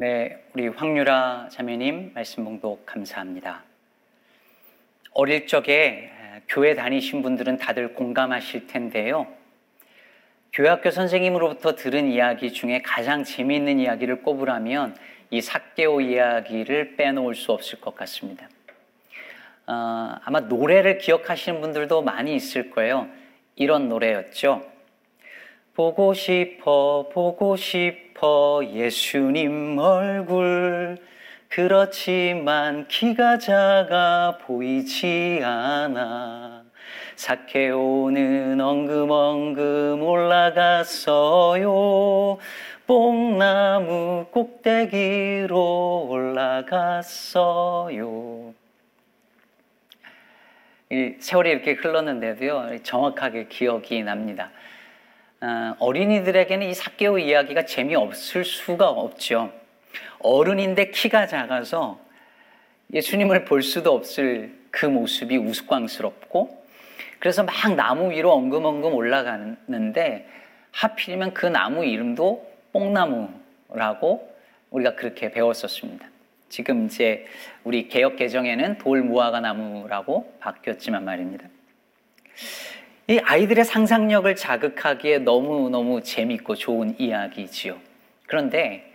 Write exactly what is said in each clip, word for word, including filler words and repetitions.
네, 우리 황유라 자매님 말씀 봉독 감사합니다. 어릴 적에 교회 다니신 분들은 다들 공감하실 텐데요. 교회 학교 선생님으로부터 들은 이야기 중에 가장 재미있는 이야기를 꼽으라면 이 삭개오 이야기를 빼놓을 수 없을 것 같습니다. 어, 아마 노래를 기억하시는 분들도 많이 있을 거예요. 이런 노래였죠. 보고 싶어 보고 싶어 예수님 얼굴, 그렇지만 키가 작아 보이지 않아. 삭개오는 엉금엉금 올라갔어요. 뽕나무 꼭대기로 올라갔어요. 이 세월이 이렇게 흘렀는데도요, 정확하게 기억이 납니다. 어, 어린이들에게는 이 삭개오 이야기가 재미없을 수가 없죠. 어른인데 키가 작아서 예수님을 볼 수도 없을 그 모습이 우스꽝스럽고, 그래서 막 나무 위로 엉금엉금 올라가는데 하필이면 그 나무 이름도 뽕나무라고 우리가 그렇게 배웠었습니다. 지금 이제 우리 개역 개정에는 돌무화과나무라고 바뀌었지만 말입니다. 이 아이들의 상상력을 자극하기에 너무너무 재밌고 좋은 이야기지요. 그런데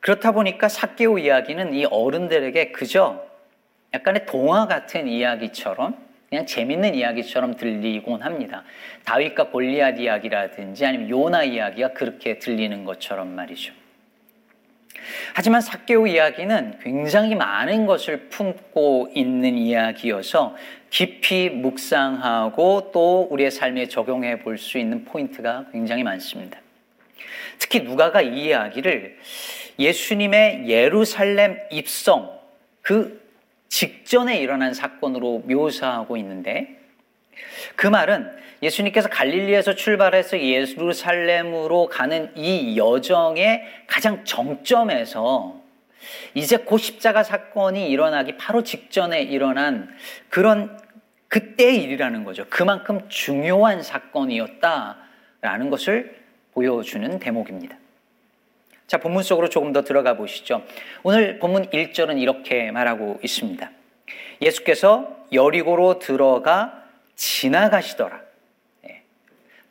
그렇다 보니까 삭개오 이야기는 이 어른들에게 그저 약간의 동화 같은 이야기처럼, 그냥 재밌는 이야기처럼 들리곤 합니다. 다윗과 골리앗 이야기라든지 아니면 요나 이야기가 그렇게 들리는 것처럼 말이죠. 하지만 삭개오 이야기는 굉장히 많은 것을 품고 있는 이야기여서 깊이 묵상하고 또 우리의 삶에 적용해 볼 수 있는 포인트가 굉장히 많습니다. 특히 누가가 이 이야기를 예수님의 예루살렘 입성 그 직전에 일어난 사건으로 묘사하고 있는데, 그 말은 예수님께서 갈릴리에서 출발해서 예루살렘으로 가는 이 여정의 가장 정점에서 이제 곧 십자가 사건이 일어나기 바로 직전에 일어난 그런 그때의 일이라는 거죠. 그만큼 중요한 사건이었다라는 것을 보여주는 대목입니다. 자, 본문 속으로 조금 더 들어가 보시죠. 오늘 본문 일 절은 이렇게 말하고 있습니다. 예수께서 여리고로 들어가 지나가시더라. 네.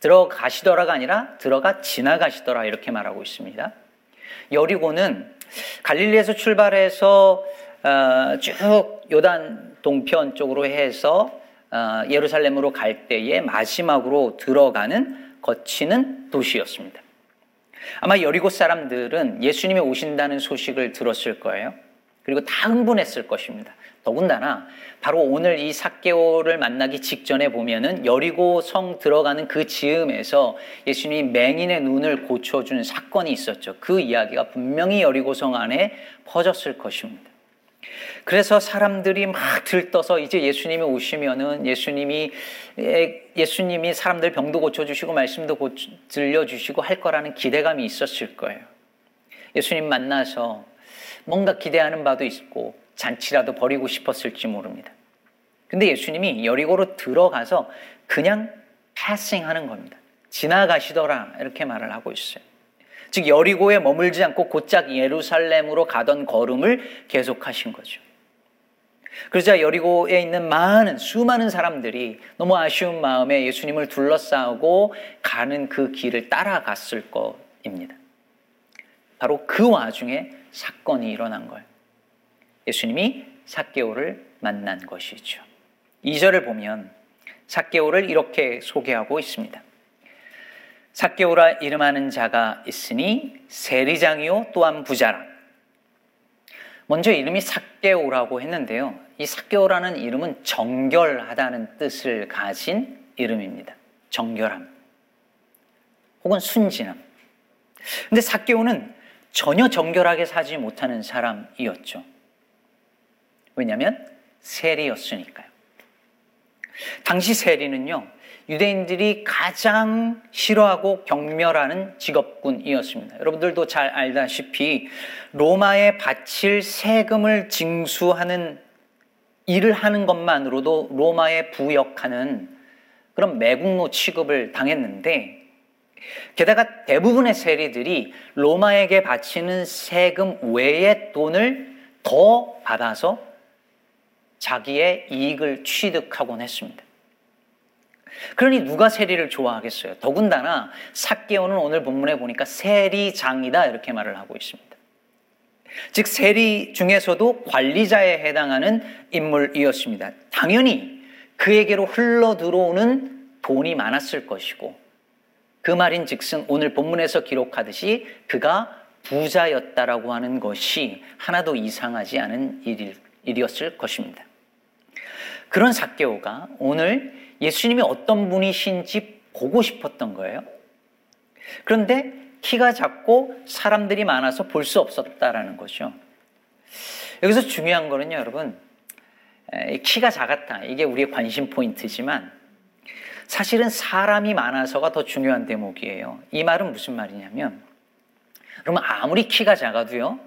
들어가시더라가 아니라 들어가 지나가시더라, 이렇게 말하고 있습니다. 여리고는 갈릴리에서 출발해서 어, 쭉 요단 동편 쪽으로 해서 어, 예루살렘으로 갈 때에 마지막으로 들어가는 거치는 도시였습니다. 아마 여리고 사람들은 예수님이 오신다는 소식을 들었을 거예요. 그리고 다 흥분했을 것입니다. 더군다나 바로 오늘 이 삭개오를 만나기 직전에 보면은 여리고 성 들어가는 그 즈음에서 예수님이 맹인의 눈을 고쳐준 사건이 있었죠. 그 이야기가 분명히 여리고 성 안에 퍼졌을 것입니다. 그래서 사람들이 막 들떠서 이제 예수님이 오시면은 예수님이 예수님이 사람들 병도 고쳐주시고 말씀도 고쳐, 들려주시고 할 거라는 기대감이 있었을 거예요. 예수님 만나서 뭔가 기대하는 바도 있고 잔치라도 벌이고 싶었을지 모릅니다. 근데 예수님이 여리고로 들어가서 그냥 패싱하는 겁니다. 지나가시더라, 이렇게 말을 하고 있어요. 즉 여리고에 머물지 않고 곧장 예루살렘으로 가던 걸음을 계속하신 거죠. 그러자 여리고에 있는 많은 수많은 사람들이 너무 아쉬운 마음에 예수님을 둘러싸고 가는 그 길을 따라갔을 것입니다. 바로 그 와중에 사건이 일어난 거예요. 예수님이 삭개오를 만난 것이죠. 이 절을 보면 삭개오를 이렇게 소개하고 있습니다. 삭개오라 이름하는 자가 있으니 세리장이요 또한 부자라. 먼저 이름이 삭개오라고 했는데요, 이 삭개오라는 이름은 정결하다는 뜻을 가진 이름입니다. 정결함 혹은 순진함. 근데 삭개오는 전혀 정결하게 사지 못하는 사람이었죠. 왜냐하면 세리였으니까요. 당시 세리는요, 유대인들이 가장 싫어하고 경멸하는 직업군이었습니다. 여러분들도 잘 알다시피 로마에 바칠 세금을 징수하는 일을 하는 것만으로도 로마에 부역하는 그런 매국노 취급을 당했는데, 게다가 대부분의 세리들이 로마에게 바치는 세금 외의 돈을 더 받아서 자기의 이익을 취득하곤 했습니다. 그러니 누가 세리를 좋아하겠어요? 더군다나 삭개오는 오늘 본문에 보니까 세리장이다 이렇게 말을 하고 있습니다. 즉 세리 중에서도 관리자에 해당하는 인물이었습니다. 당연히 그에게로 흘러 들어오는 돈이 많았을 것이고 그 말인즉슨 오늘 본문에서 기록하듯이 그가 부자였다라고 하는 것이 하나도 이상하지 않은 일일, 일이었을 것입니다. 그런 삭개오가 오늘 예수님이 어떤 분이신지 보고 싶었던 거예요. 그런데 키가 작고 사람들이 많아서 볼 수 없었다라는 거죠. 여기서 중요한 거는요, 여러분, 키가 작았다. 이게 우리의 관심 포인트지만 사실은 사람이 많아서가 더 중요한 대목이에요. 이 말은 무슨 말이냐면 그러면 아무리 키가 작아도요,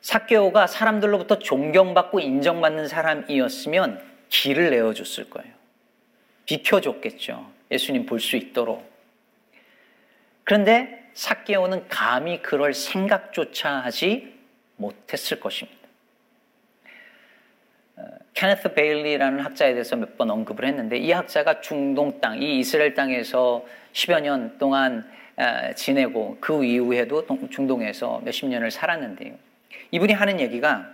삭개오가 사람들로부터 존경받고 인정받는 사람이었으면 길을 내어줬을 거예요. 비켜줬겠죠. 예수님 볼 수 있도록. 그런데 삭개오는 감히 그럴 생각조차 하지 못했을 것입니다. 케네스 베일리라는 학자에 대해서 몇 번 언급을 했는데 이 학자가 중동 땅, 이 이스라엘 땅에서 십여 년 동안 지내고 그 이후에도 중동에서 몇십 년을 살았는데요. 이분이 하는 얘기가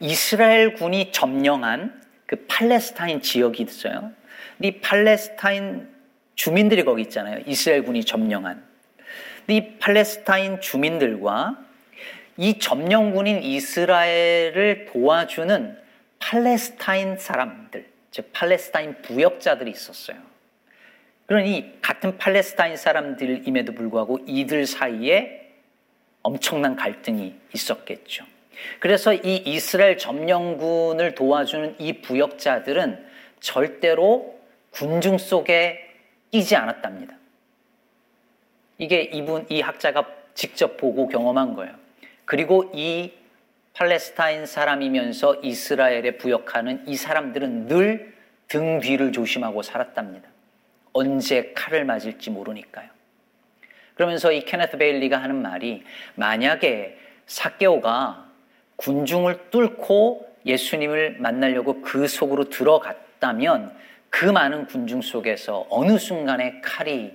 이스라엘 군이 점령한 그 팔레스타인 지역이 있어요. 근데 이 팔레스타인 주민들이 거기 있잖아요. 이스라엘 군이 점령한. 근데 이 팔레스타인 주민들과 이 점령군인 이스라엘을 도와주는 팔레스타인 사람들, 즉 팔레스타인 부역자들이 있었어요. 그러니 같은 팔레스타인 사람들임에도 불구하고 이들 사이에 엄청난 갈등이 있었겠죠. 그래서 이 이스라엘 점령군을 도와주는 이 부역자들은 절대로 군중 속에 끼지 않았답니다. 이게 이분, 이 학자가 직접 보고 경험한 거예요. 그리고 이 팔레스타인 사람이면서 이스라엘에 부역하는 이 사람들은 늘 등 뒤를 조심하고 살았답니다. 언제 칼을 맞을지 모르니까요. 그러면서 이 케네스 베일리가 하는 말이 만약에 삭개오가 군중을 뚫고 예수님을 만나려고 그 속으로 들어갔다면 그 많은 군중 속에서 어느 순간에 칼이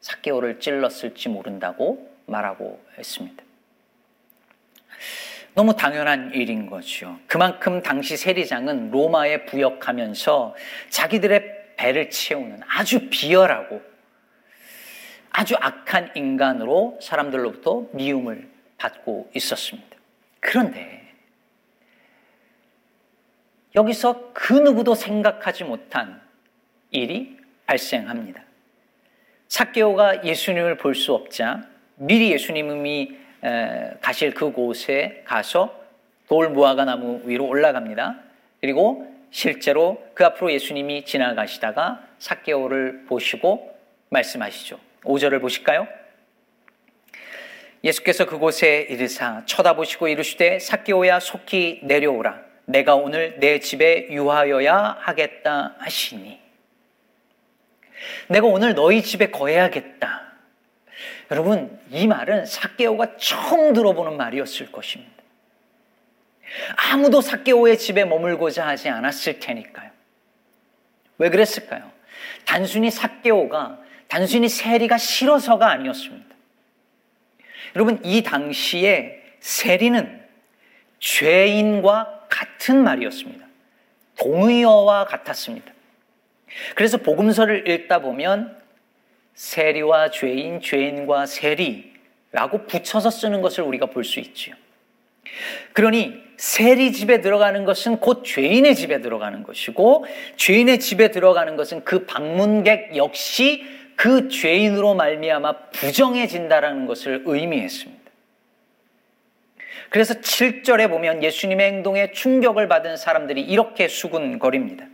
삭개오를 찔렀을지 모른다고 말하고 있습니다. 너무 당연한 일인 거죠. 그만큼 당시 세리장은 로마에 부역하면서 자기들의 배를 채우는 아주 비열하고 아주 악한 인간으로 사람들로부터 미움을 받고 있었습니다. 그런데 여기서 그 누구도 생각하지 못한 일이 발생합니다. 삭개오가 예수님을 볼 수 없자 미리 예수님이 가실 그곳에 가서 돌무화과나무 위로 올라갑니다. 그리고 실제로 그 앞으로 예수님이 지나가시다가 삭개오를 보시고 말씀하시죠. 오 절을 보실까요? 예수께서 그곳에 이르사 쳐다보시고 이르시되 삭개오야 속히 내려오라. 내가 오늘 내 집에 유하여야 하겠다 하시니. 내가 오늘 너희 집에 거해야겠다. 여러분, 이 말은 삭개오가 처음 들어보는 말이었을 것입니다. 아무도 삭개오의 집에 머물고자 하지 않았을 테니까요. 왜 그랬을까요? 단순히 삭개오가 단순히 세리가 싫어서가 아니었습니다. 여러분, 이 당시에 세리는 죄인과 같은 말이었습니다. 동의어와 같았습니다. 그래서 복음서를 읽다 보면 세리와 죄인, 죄인과 세리라고 붙여서 쓰는 것을 우리가 볼 수 있지요. 그러니 세리 집에 들어가는 것은 곧 죄인의 집에 들어가는 것이고 죄인의 집에 들어가는 것은 그 방문객 역시 그 죄인으로 말미암아 부정해진다라는 것을 의미했습니다. 그래서 칠 절에 보면 예수님의 행동에 충격을 받은 사람들이 이렇게 수군거립니다.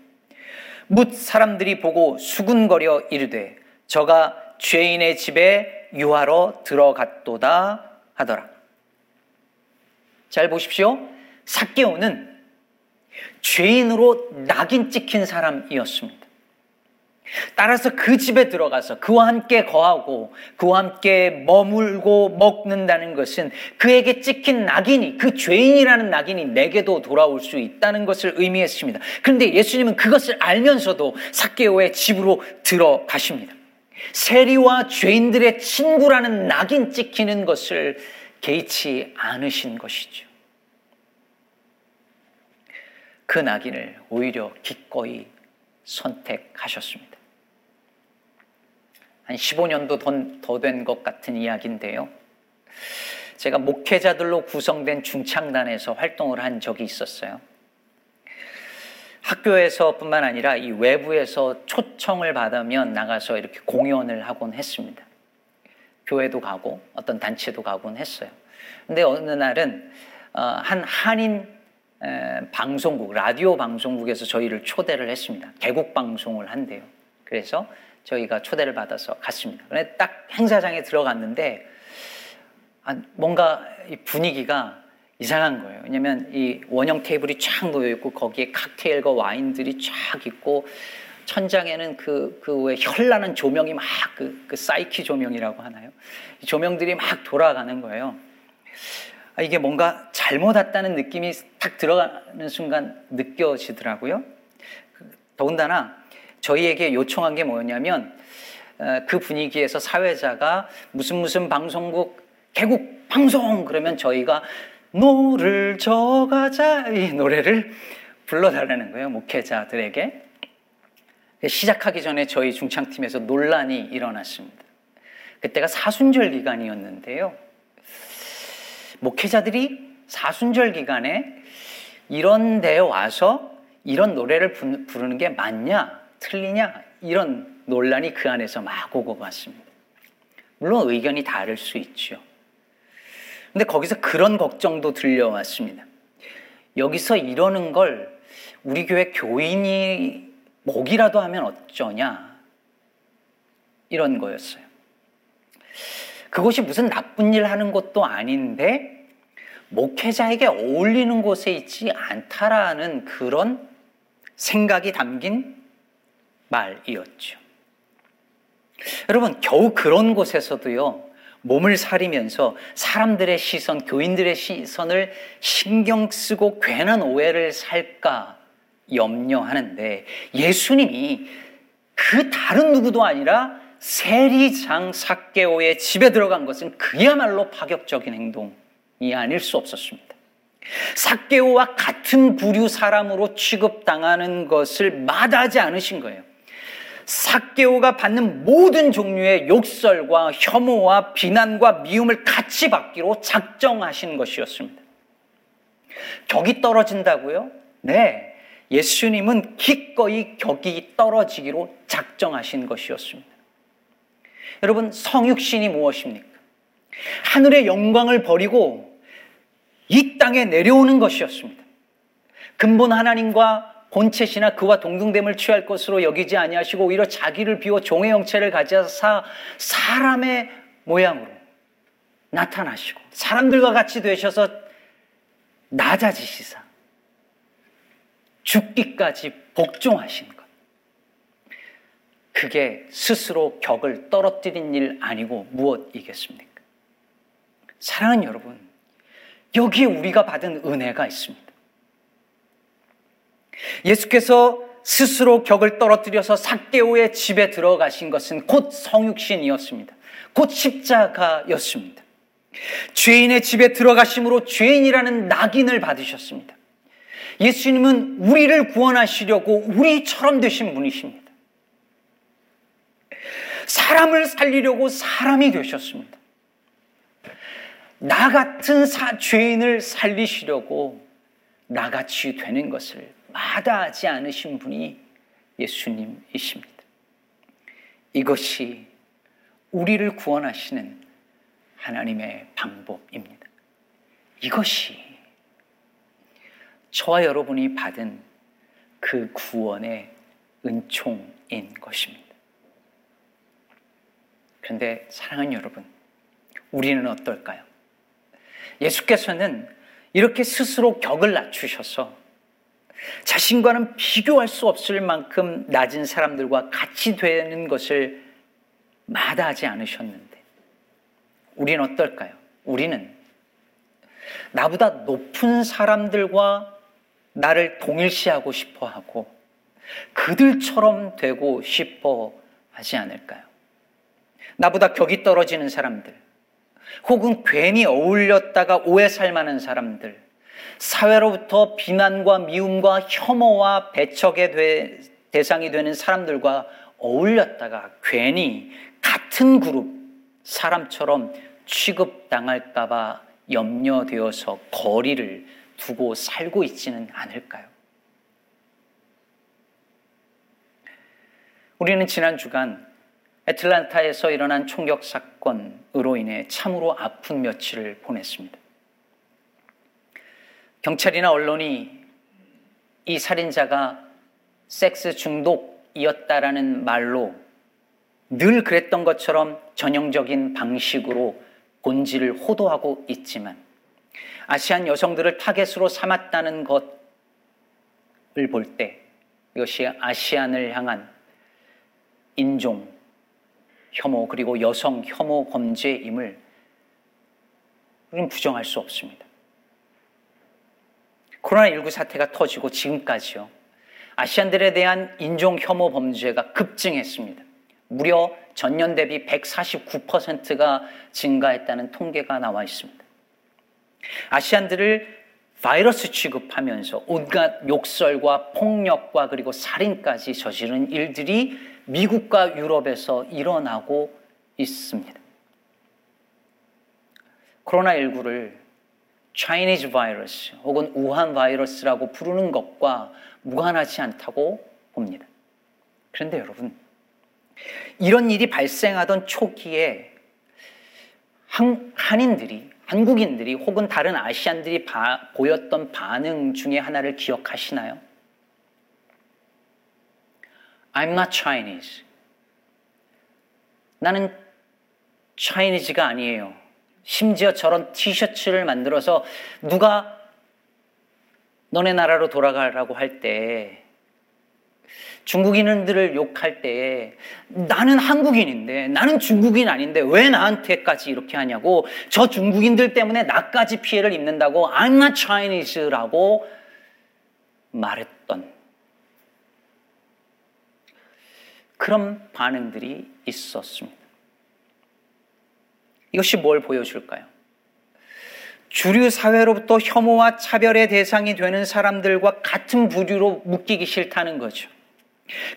뭇 사람들이 보고 수군거려 이르되 저가 죄인의 집에 유하러 들어갔도다 하더라. 잘 보십시오. 삭개오는 죄인으로 낙인 찍힌 사람이었습니다. 따라서 그 집에 들어가서 그와 함께 거하고 그와 함께 머물고 먹는다는 것은 그에게 찍힌 낙인이, 그 죄인이라는 낙인이 내게도 돌아올 수 있다는 것을 의미했습니다. 그런데 예수님은 그것을 알면서도 삭개오의 집으로 들어가십니다. 세리와 죄인들의 친구라는 낙인 찍히는 것을 개의치 않으신 것이죠. 그 낙인을 오히려 기꺼이 선택하셨습니다. 한 십오 년도 더 된 것 같은 이야기인데요. 제가 목회자들로 구성된 중창단에서 활동을 한 적이 있었어요. 학교에서뿐만 아니라 이 외부에서 초청을 받으면 나가서 이렇게 공연을 하곤 했습니다. 교회도 가고 어떤 단체도 가곤 했어요. 근데 어느 날은 한 한인 방송국, 라디오 방송국에서 저희를 초대를 했습니다. 개국 방송을 한대요. 그래서 저희가 초대를 받아서 갔습니다. 그런데 딱 행사장에 들어갔는데 뭔가 분위기가 이상한 거예요. 왜냐면 이 원형 테이블이 쫙 놓여있고 거기에 칵테일과 와인들이 쫙 있고 천장에는 그, 그 왜 현란한 조명이 막 그, 그 사이키 조명이라고 하나요? 조명들이 막 돌아가는 거예요. 이게 뭔가 잘못 왔다는 느낌이 딱 들어가는 순간 느껴지더라고요. 더군다나 저희에게 요청한 게 뭐였냐면 그 분위기에서 사회자가 무슨 무슨 방송국 개국 방송 그러면 저희가 노를 저가자 이 노래를 불러달라는 거예요. 목회자들에게. 시작하기 전에 저희 중창팀에서 논란이 일어났습니다. 그때가 사순절 기간이었는데요. 목회자들이 사순절 기간에 이런 데에 와서 이런 노래를 부르는 게 맞냐, 틀리냐 이런 논란이 그 안에서 막 오고 갔습니다. 물론 의견이 다를 수 있죠. 근데 거기서 그런 걱정도 들려왔습니다. 여기서 이러는 걸 우리 교회 교인이 목이라도 하면 어쩌냐 이런 거였어요. 그것이 무슨 나쁜 일 하는 것도 아닌데 목회자에게 어울리는 곳에 있지 않다라는 그런 생각이 담긴 말이었죠. 여러분, 겨우 그런 곳에서도요 몸을 사리면서 사람들의 시선, 교인들의 시선을 신경 쓰고 괜한 오해를 살까 염려하는데 예수님이 그 다른 누구도 아니라 세리장 삭개오의 집에 들어간 것은 그야말로 파격적인 행동이 아닐 수 없었습니다. 삭개오와 같은 부류 사람으로 취급당하는 것을 마다하지 않으신 거예요. 삭개오가 받는 모든 종류의 욕설과 혐오와 비난과 미움을 같이 받기로 작정하신 것이었습니다. 격이 떨어진다고요? 네, 예수님은 기꺼이 격이 떨어지기로 작정하신 것이었습니다. 여러분, 성육신이 무엇입니까? 하늘의 영광을 버리고 이 땅에 내려오는 것이었습니다. 근본 하나님과 본체시나 그와 동등됨을 취할 것으로 여기지 아니하시고 오히려 자기를 비워 종의 형체를 가지사 사람의 모양으로 나타나시고 사람들과 같이 되셔서 낮아지시사 죽기까지 복종하신 것. 그게 스스로 격을 떨어뜨린 일 아니고 무엇이겠습니까? 사랑하는 여러분, 여기에 우리가 받은 은혜가 있습니다. 예수께서 스스로 격을 떨어뜨려서 삭개오의 집에 들어가신 것은 곧 성육신이었습니다. 곧 십자가였습니다. 죄인의 집에 들어가심으로 죄인이라는 낙인을 받으셨습니다. 예수님은 우리를 구원하시려고 우리처럼 되신 분이십니다. 사람을 살리려고 사람이 되셨습니다. 나 같은 사, 죄인을 살리시려고 나같이 되는 것을 마다하지 않으신 분이 예수님이십니다. 이것이 우리를 구원하시는 하나님의 방법입니다. 이것이 저와 여러분이 받은 그 구원의 은총인 것입니다. 그런데 사랑하는 여러분, 우리는 어떨까요? 예수께서는 이렇게 스스로 격을 낮추셔서 자신과는 비교할 수 없을 만큼 낮은 사람들과 같이 되는 것을 마다하지 않으셨는데 우린 어떨까요? 우리는 나보다 높은 사람들과 나를 동일시하고 싶어하고 그들처럼 되고 싶어하지 않을까요? 나보다 격이 떨어지는 사람들, 혹은 괜히 어울렸다가 오해 살만한 사람들, 사회로부터 비난과 미움과 혐오와 배척의 대, 대상이 되는 사람들과 어울렸다가 괜히 같은 그룹 사람처럼 취급당할까 봐 염려되어서 거리를 두고 살고 있지는 않을까요? 우리는 지난 주간 애틀란타에서 일어난 총격 사건으로 인해 참으로 아픈 며칠을 보냈습니다. 경찰이나 언론이 이 살인자가 섹스 중독이었다라는 말로 늘 그랬던 것처럼 전형적인 방식으로 본질을 호도하고 있지만 아시안 여성들을 타겟으로 삼았다는 것을 볼 때 이것이 아시안을 향한 인종 혐오 그리고 여성 혐오 범죄임을 우리는 부정할 수 없습니다. 코로나십구 사태가 터지고 지금까지요, 아시안들에 대한 인종 혐오 범죄가 급증했습니다. 무려 전년 대비 백사십구 퍼센트가 증가했다는 통계가 나와 있습니다. 아시안들을 바이러스 취급하면서 온갖 욕설과 폭력과 그리고 살인까지 저지른 일들이 미국과 유럽에서 일어나고 있습니다. 코로나십구를 Chinese virus 혹은 우한 바이러스라고 부르는 것과 무관하지 않다고 봅니다. 그런데 여러분, 이런 일이 발생하던 초기에 한, 한인들이, 한국인들이 혹은 다른 아시안들이 바, 보였던 반응 중에 하나를 기억하시나요? I'm not Chinese. 나는 Chinese가 아니에요. 심지어 저런 티셔츠를 만들어서 누가 너네 나라로 돌아가라고 할 때, 중국인들을 욕할 때 나는 한국인인데, 나는 중국인 아닌데 왜 나한테까지 이렇게 하냐고, 저 중국인들 때문에 나까지 피해를 입는다고 I'm not Chinese라고 말했던 그런 반응들이 있었습니다. 이것이 뭘 보여줄까요? 주류 사회로부터 혐오와 차별의 대상이 되는 사람들과 같은 부류로 묶이기 싫다는 거죠.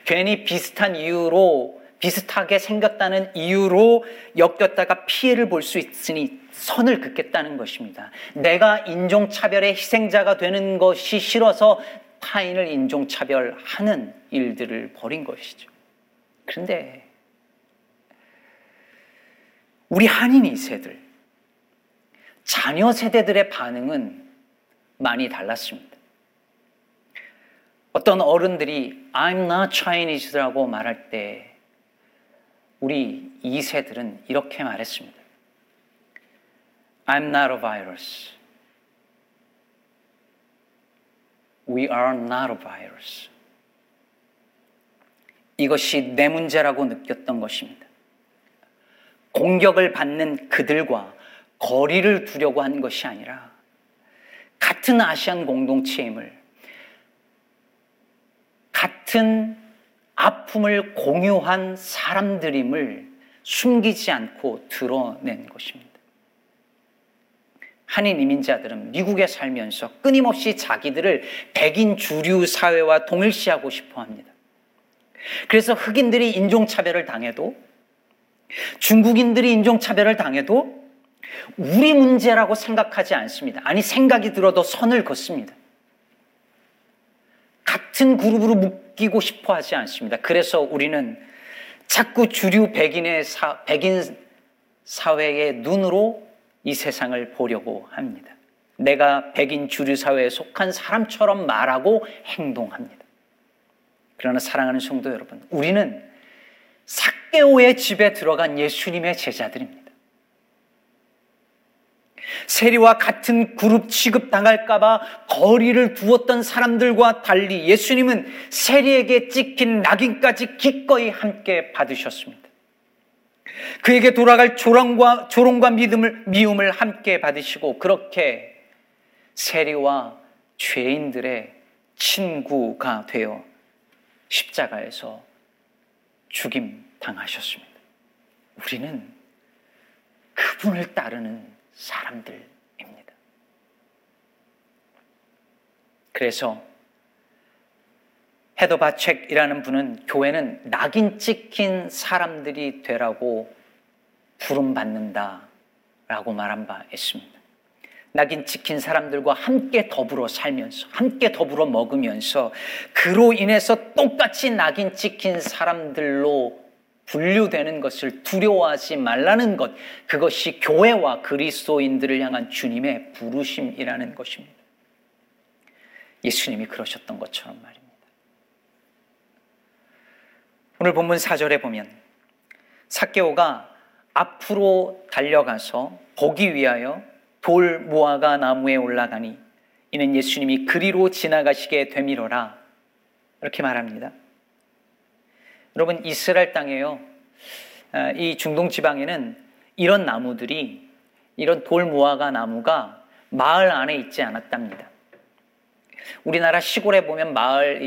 괜히 비슷한 이유로, 비슷하게 생겼다는 이유로 엮였다가 피해를 볼 수 있으니 선을 긋겠다는 것입니다. 내가 인종차별의 희생자가 되는 것이 싫어서 타인을 인종차별하는 일들을 벌인 것이죠. 그런데 우리 한인이 세들, 자녀 세대들의 반응은 많이 달랐습니다. 어떤 어른들이 I'm not Chinese라고 말할 때 우리 이 세들은 이렇게 말했습니다. I'm not a virus. We are not a virus. 이것이 내 문제라고 느꼈던 것입니다. 공격을 받는 그들과 거리를 두려고 한 것이 아니라 같은 아시안 공동체임을, 같은 아픔을 공유한 사람들임을 숨기지 않고 드러낸 것입니다. 한인 이민자들은 미국에 살면서 끊임없이 자기들을 백인 주류 사회와 동일시하고 싶어 합니다. 그래서 흑인들이 인종차별을 당해도, 중국인들이 인종차별을 당해도 우리 문제라고 생각하지 않습니다. 아니, 생각이 들어도 선을 긋습니다. 같은 그룹으로 묶이고 싶어 하지 않습니다. 그래서 우리는 자꾸 주류 백인의 사, 백인 사회의 눈으로 이 세상을 보려고 합니다. 내가 백인 주류 사회에 속한 사람처럼 말하고 행동합니다. 그러나 사랑하는 성도 여러분, 우리는 삭개오의 집에 들어간 예수님의 제자들입니다. 세리와 같은 그룹 취급당할까봐 거리를 두었던 사람들과 달리 예수님은 세리에게 찍힌 낙인까지 기꺼이 함께 받으셨습니다. 그에게 돌아갈 조롱과, 조롱과 믿음을, 미움을 함께 받으시고 그렇게 세리와 죄인들의 친구가 되어 십자가에서 죽임 당하셨습니다. 우리는 그분을 따르는 사람들입니다. 그래서 헤더 바첵이라는 분은 교회는 낙인 찍힌 사람들이 되라고 부름받는다 라고 말한 바 있습니다. 낙인 찍힌 사람들과 함께 더불어 살면서 함께 더불어 먹으면서 그로 인해서 똑같이 낙인 찍힌 사람들로 분류되는 것을 두려워하지 말라는 것, 그것이 교회와 그리스도인들을 향한 주님의 부르심이라는 것입니다. 예수님이 그러셨던 것처럼 말입니다. 오늘 본문 사 절에 보면 삭개오가 앞으로 달려가서 보기 위하여 돌무화과나무에 올라가니 이는 예수님이 그리로 지나가시게 되미러라 이렇게 말합니다. 여러분, 이스라엘 땅에요, 이 중동 지방에는 이런 나무들이, 이런 돌무화과 나무가 마을 안에 있지 않았답니다. 우리나라 시골에 보면 마을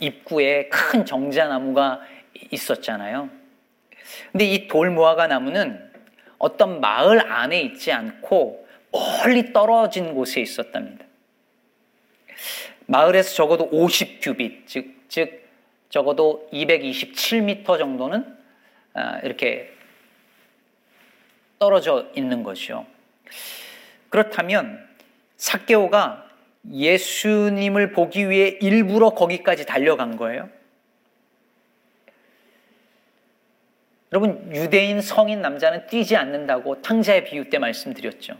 입구에 큰 정자나무가 있었잖아요. 근데 이 돌무화과 나무는 어떤 마을 안에 있지 않고 멀리 떨어진 곳에 있었답니다. 마을에서 적어도 오십 규빗, 즉, 즉 적어도 이백이십칠 미터 정도는 이렇게 떨어져 있는 것이요. 그렇다면 삭개오가 예수님을 보기 위해 일부러 거기까지 달려간 거예요? 여러분, 유대인 성인 남자는 뛰지 않는다고 탕자의 비유 때 말씀드렸죠.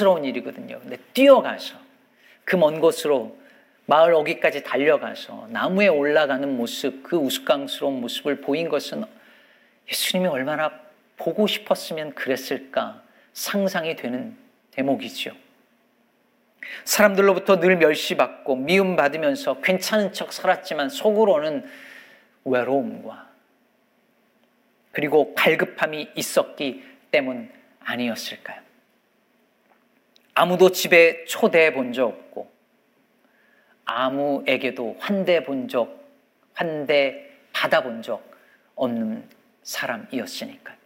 수치스러운 일이거든요. 근데 뛰어가서 그 먼 곳으로 마을 어귀까지 달려가서 나무에 올라가는 모습, 그 우스꽝스러운 모습을 보인 것은 예수님이 얼마나 보고 싶었으면 그랬을까 상상이 되는 대목이지요. 사람들로부터 늘 멸시받고 미움받으면서 괜찮은 척 살았지만 속으로는 외로움과 그리고 갈급함이 있었기 때문 아니었을까요? 아무도 집에 초대해 본 적 없고 아무에게도 환대 본 적, 환대 받아본 적 없는 사람이었으니까.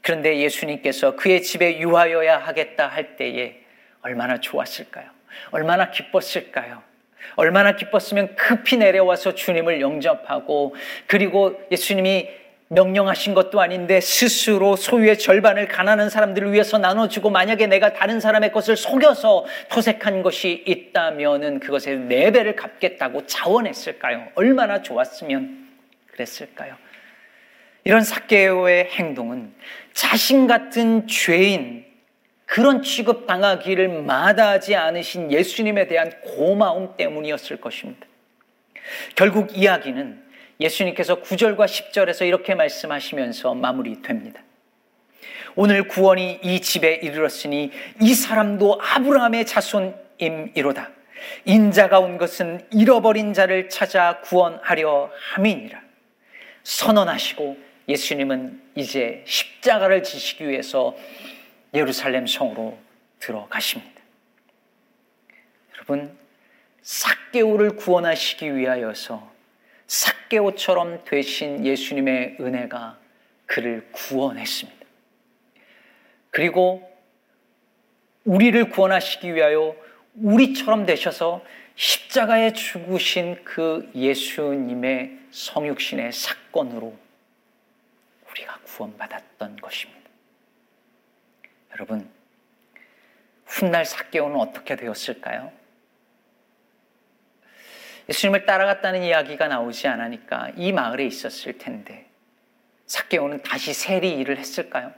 그런데 예수님께서 그의 집에 유하여야 하겠다 할 때에 얼마나 좋았을까요? 얼마나 기뻤을까요? 얼마나 기뻤으면 급히 내려와서 주님을 영접하고 그리고 예수님이 명령하신 것도 아닌데 스스로 소유의 절반을 가난한 사람들을 위해서 나눠주고 만약에 내가 다른 사람의 것을 속여서 토색한 것이 있다면은 그것의 네 배를 갚겠다고 자원했을까요? 얼마나 좋았으면 그랬을까요? 이런 삭개오의 행동은 자신 같은 죄인, 그런 취급당하기를 마다하지 않으신 예수님에 대한 고마움 때문이었을 것입니다. 결국 이야기는 예수님께서 구 절과 십 절에서 이렇게 말씀하시면서 마무리됩니다. 오늘 구원이 이 집에 이르렀으니 이 사람도 아브라함의 자손임이로다. 인자가 온 것은 잃어버린 자를 찾아 구원하려 함이니라. 선언하시고 예수님은 이제 십자가를 지시기 위해서 예루살렘 성으로 들어가십니다. 여러분, 삭개오를 구원하시기 위하여서 삭개오처럼 되신 예수님의 은혜가 그를 구원했습니다. 그리고 우리를 구원하시기 위하여 우리처럼 되셔서 십자가에 죽으신 그 예수님의 성육신의 사건으로 우리가 구원받았던 것입니다. 여러분, 훗날 삭개오는 어떻게 되었을까요? 예수님을 따라갔다는 이야기가 나오지 않으니까 이 마을에 있었을 텐데 삭개오는 다시 세리 일을 했을까요?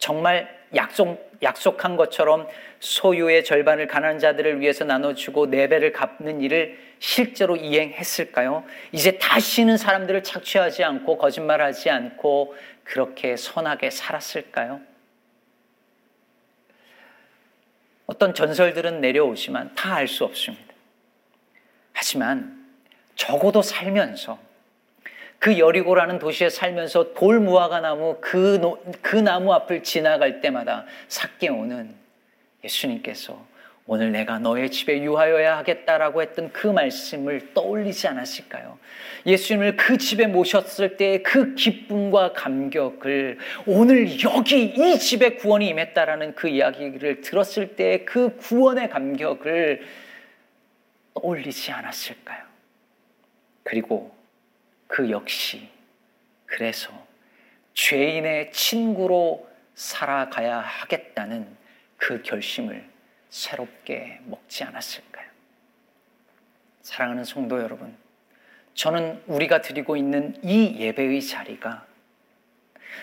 정말 약속, 약속한 것처럼 소유의 절반을 가난한 자들을 위해서 나눠주고 네 배를 갚는 일을 실제로 이행했을까요? 이제 다시는 사람들을 착취하지 않고 거짓말하지 않고 그렇게 선하게 살았을까요? 어떤 전설들은 내려오지만 다 알 수 없습니다. 하지만 적어도 살면서 그 여리고라는 도시에 살면서 돌무화과나무 그, 노, 그 나무 앞을 지나갈 때마다 삭개오는 예수님께서 오늘 내가 너의 집에 유하여야 하겠다라고 했던 그 말씀을 떠올리지 않았을까요? 예수님을 그 집에 모셨을 때의 그 기쁨과 감격을, 오늘 여기 이 집에 구원이 임했다라는 그 이야기를 들었을 때의 그 구원의 감격을 떠올리지 않았을까요? 그리고 그 역시 그래서 죄인의 친구로 살아가야 하겠다는 그 결심을 새롭게 먹지 않았을까요? 사랑하는 성도 여러분, 저는 우리가 드리고 있는 이 예배의 자리가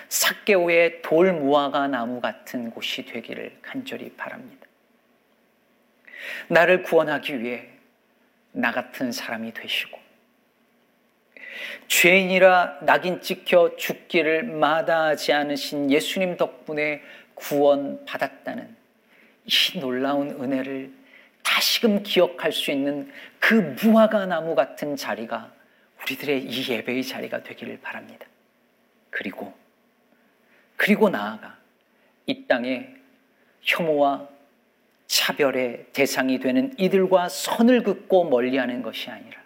삭개오의 돌무화과나무 같은 곳이 되기를 간절히 바랍니다. 나를 구원하기 위해 나 같은 사람이 되시고, 죄인이라 낙인 찍혀 죽기를 마다하지 않으신 예수님 덕분에 구원받았다는 이 놀라운 은혜를 다시금 기억할 수 있는 그 무화과나무 같은 자리가 우리들의 이 예배의 자리가 되기를 바랍니다. 그리고 그리고 나아가 이 땅에 혐오와 차별의 대상이 되는 이들과 선을 긋고 멀리하는 것이 아니라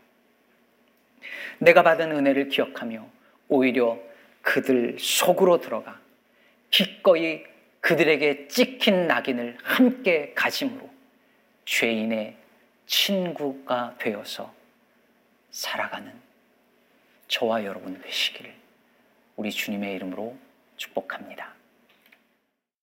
내가 받은 은혜를 기억하며 오히려 그들 속으로 들어가 기꺼이 그들에게 찍힌 낙인을 함께 가짐으로 죄인의 친구가 되어서 살아가는 저와 여러분 되시기를 우리 주님의 이름으로 축복합니다.